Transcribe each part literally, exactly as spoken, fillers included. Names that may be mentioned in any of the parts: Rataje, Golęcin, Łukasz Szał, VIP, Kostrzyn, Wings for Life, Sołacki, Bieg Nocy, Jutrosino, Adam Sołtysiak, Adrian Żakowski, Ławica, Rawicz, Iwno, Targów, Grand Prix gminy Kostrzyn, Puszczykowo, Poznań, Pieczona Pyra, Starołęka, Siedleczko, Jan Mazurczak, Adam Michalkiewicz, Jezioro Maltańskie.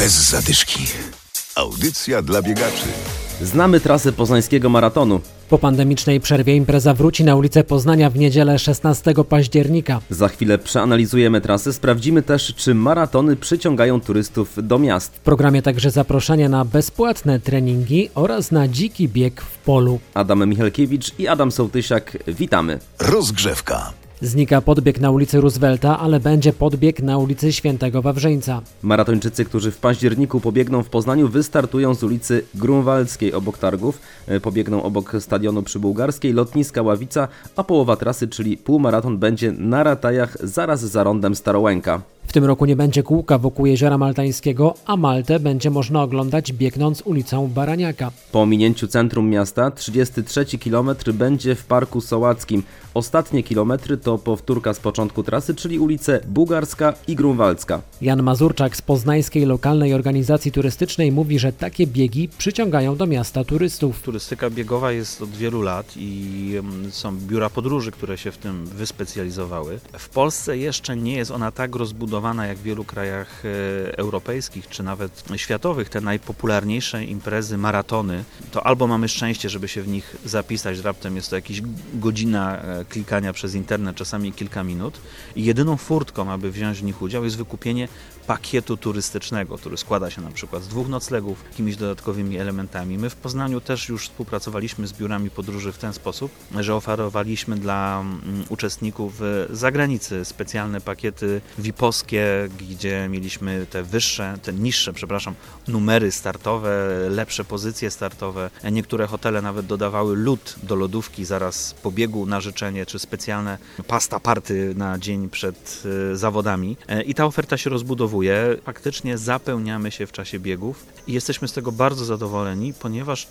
bez zadyszki. Audycja dla biegaczy. Znamy trasę poznańskiego maratonu. Po pandemicznej przerwie impreza wróci na ulicę Poznania w niedzielę szesnastego października. Za chwilę przeanalizujemy trasę, sprawdzimy też, czy maratony przyciągają turystów do miast. W programie także zaproszenie na bezpłatne treningi oraz na dziki bieg w polu. Adam Michalkiewicz i Adam Sołtysiak, witamy. Rozgrzewka. Znika podbieg na ulicy Roosevelta, ale będzie podbieg na ulicy Świętego Wawrzeńca. Maratończycy, którzy w październiku pobiegną w Poznaniu, wystartują z ulicy Grunwaldzkiej obok Targów, pobiegną obok stadionu przy Bułgarskiej, lotniska Ławica, a połowa trasy, czyli półmaraton, będzie na Ratajach zaraz za rondem Starołęka. W tym roku nie będzie kółka wokół Jeziora Maltańskiego, a Maltę będzie można oglądać biegnąc ulicą Baraniaka. Po ominięciu centrum miasta trzydziesty trzeci kilometr będzie w Parku Sołackim. Ostatnie kilometry to powtórka z początku trasy, czyli ulice Bułgarska i Grunwaldzka. Jan Mazurczak z poznańskiej lokalnej organizacji turystycznej mówi, że takie biegi przyciągają do miasta turystów. Turystyka biegowa jest od wielu lat i są biura podróży, które się w tym wyspecjalizowały. W Polsce jeszcze nie jest ona tak rozbudowana, jak w wielu krajach europejskich czy nawet światowych. Te najpopularniejsze imprezy, maratony, to albo mamy szczęście, żeby się w nich zapisać, raptem jest to jakaś godzina klikania przez internet, czasami kilka minut, i jedyną furtką, aby wziąć w nich udział, jest wykupienie pakietu turystycznego, który składa się na przykład z dwóch noclegów, jakimiś dodatkowymi elementami. My w Poznaniu też już współpracowaliśmy z biurami podróży w ten sposób, że oferowaliśmy dla uczestników z zagranicy specjalne pakiety V I P-owskie, gdzie mieliśmy te wyższe, te niższe, przepraszam, numery startowe, lepsze pozycje startowe. Niektóre hotele nawet dodawały lód do lodówki zaraz po biegu na życzenie, czy specjalne pasta party na dzień przed zawodami. I ta oferta się rozbudowuje. Faktycznie zapełniamy się w czasie biegów i jesteśmy z tego bardzo zadowoleni, ponieważ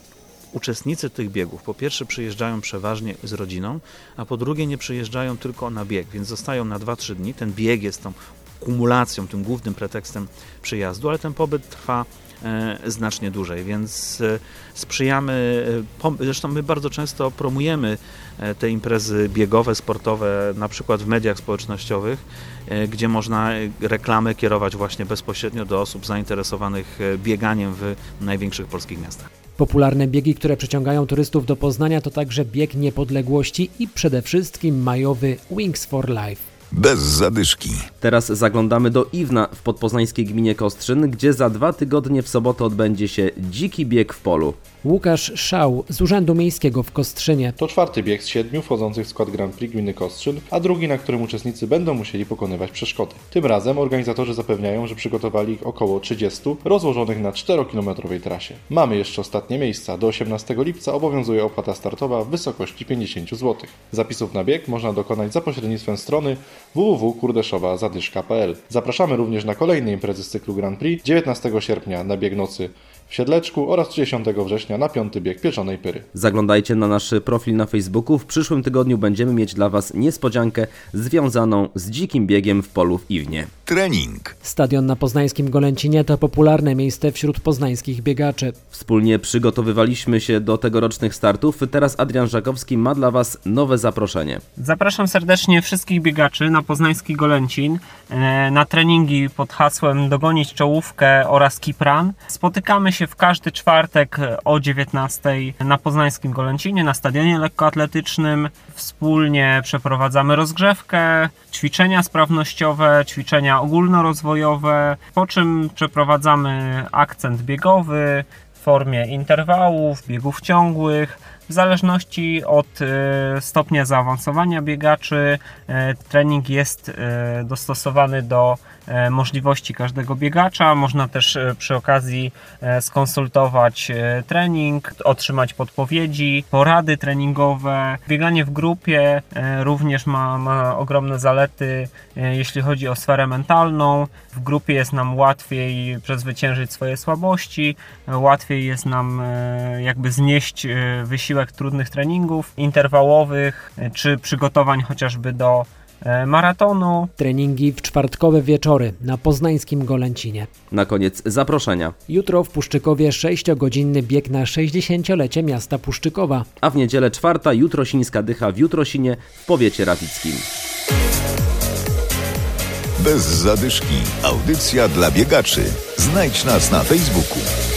uczestnicy tych biegów po pierwsze przyjeżdżają przeważnie z rodziną, a po drugie nie przyjeżdżają tylko na bieg, więc zostają na dwa trzy dni. Ten bieg jest tą kumulacją, tym głównym pretekstem przyjazdu, ale ten pobyt trwa e, znacznie dłużej, więc e, sprzyjamy, e, pom- zresztą my bardzo często promujemy e, te imprezy biegowe, sportowe, na przykład w mediach społecznościowych, e, gdzie można reklamy kierować właśnie bezpośrednio do osób zainteresowanych bieganiem w największych polskich miastach. Popularne biegi, które przyciągają turystów do Poznania, to także bieg niepodległości i przede wszystkim majowy Wings for Life. Bez zadyszki. Teraz zaglądamy do Iwna w podpoznańskiej gminie Kostrzyn, gdzie za dwa tygodnie w sobotę odbędzie się dziki bieg w polu. Łukasz Szał z Urzędu Miejskiego w Kostrzynie. To czwarty bieg z siedmiu wchodzących w skład Grand Prix gminy Kostrzyn, a drugi, na którym uczestnicy będą musieli pokonywać przeszkody. Tym razem organizatorzy zapewniają, że przygotowali ich około trzydziestu rozłożonych na czterokilometrowej trasie. Mamy jeszcze ostatnie miejsca. Do osiemnastego lipca obowiązuje opłata startowa w wysokości pięćdziesiąt złotych. Zapisów na bieg można dokonać za pośrednictwem strony w w w kropka kurdeszowa kropka zadyszka kropka p l. Zapraszamy również na kolejne imprezy z cyklu Grand Prix dziewiętnastego sierpnia na Bieg Nocy w Siedleczku oraz trzydziestego września na piąty bieg Pieczonej Pyry. Zaglądajcie na nasz profil na Facebooku. W przyszłym tygodniu będziemy mieć dla Was niespodziankę związaną z dzikim biegiem w polu w Iwnie. Trening. Stadion na poznańskim Golęcinie to popularne miejsce wśród poznańskich biegaczy. Wspólnie przygotowywaliśmy się do tegorocznych startów. Teraz Adrian Żakowski ma dla Was nowe zaproszenie. Zapraszam serdecznie wszystkich biegaczy na poznański Golęcin, na treningi pod hasłem Dogonić czołówkę oraz Kipran. Spotykamy się w każdy czwartek o dziewiętnastej na poznańskim Golęcinie, na stadionie lekkoatletycznym. Wspólnie przeprowadzamy rozgrzewkę, ćwiczenia sprawnościowe, ćwiczenia ogólnorozwojowe, po czym przeprowadzamy akcent biegowy w formie interwałów, biegów ciągłych. W zależności od stopnia zaawansowania biegaczy trening jest dostosowany do możliwości każdego biegacza. Można też przy okazji skonsultować trening, otrzymać podpowiedzi, porady treningowe. Bieganie w grupie również ma, ma ogromne zalety, jeśli chodzi o sferę mentalną. W grupie jest nam łatwiej przezwyciężyć swoje słabości, łatwiej jest nam jakby znieść wysiłek trudnych treningów interwałowych czy przygotowań chociażby do maratonu. Treningi w czwartkowe wieczory na poznańskim Golęcinie. Na koniec zaproszenia. Jutro w Puszczykowie sześciogodzinny bieg na sześćdziesięciolecie miasta Puszczykowa. A w niedzielę czwarta jutrosińska dycha w Jutrosinie w powiecie rawickim. Bez zadyszki. Audycja dla biegaczy. Znajdź nas na Facebooku.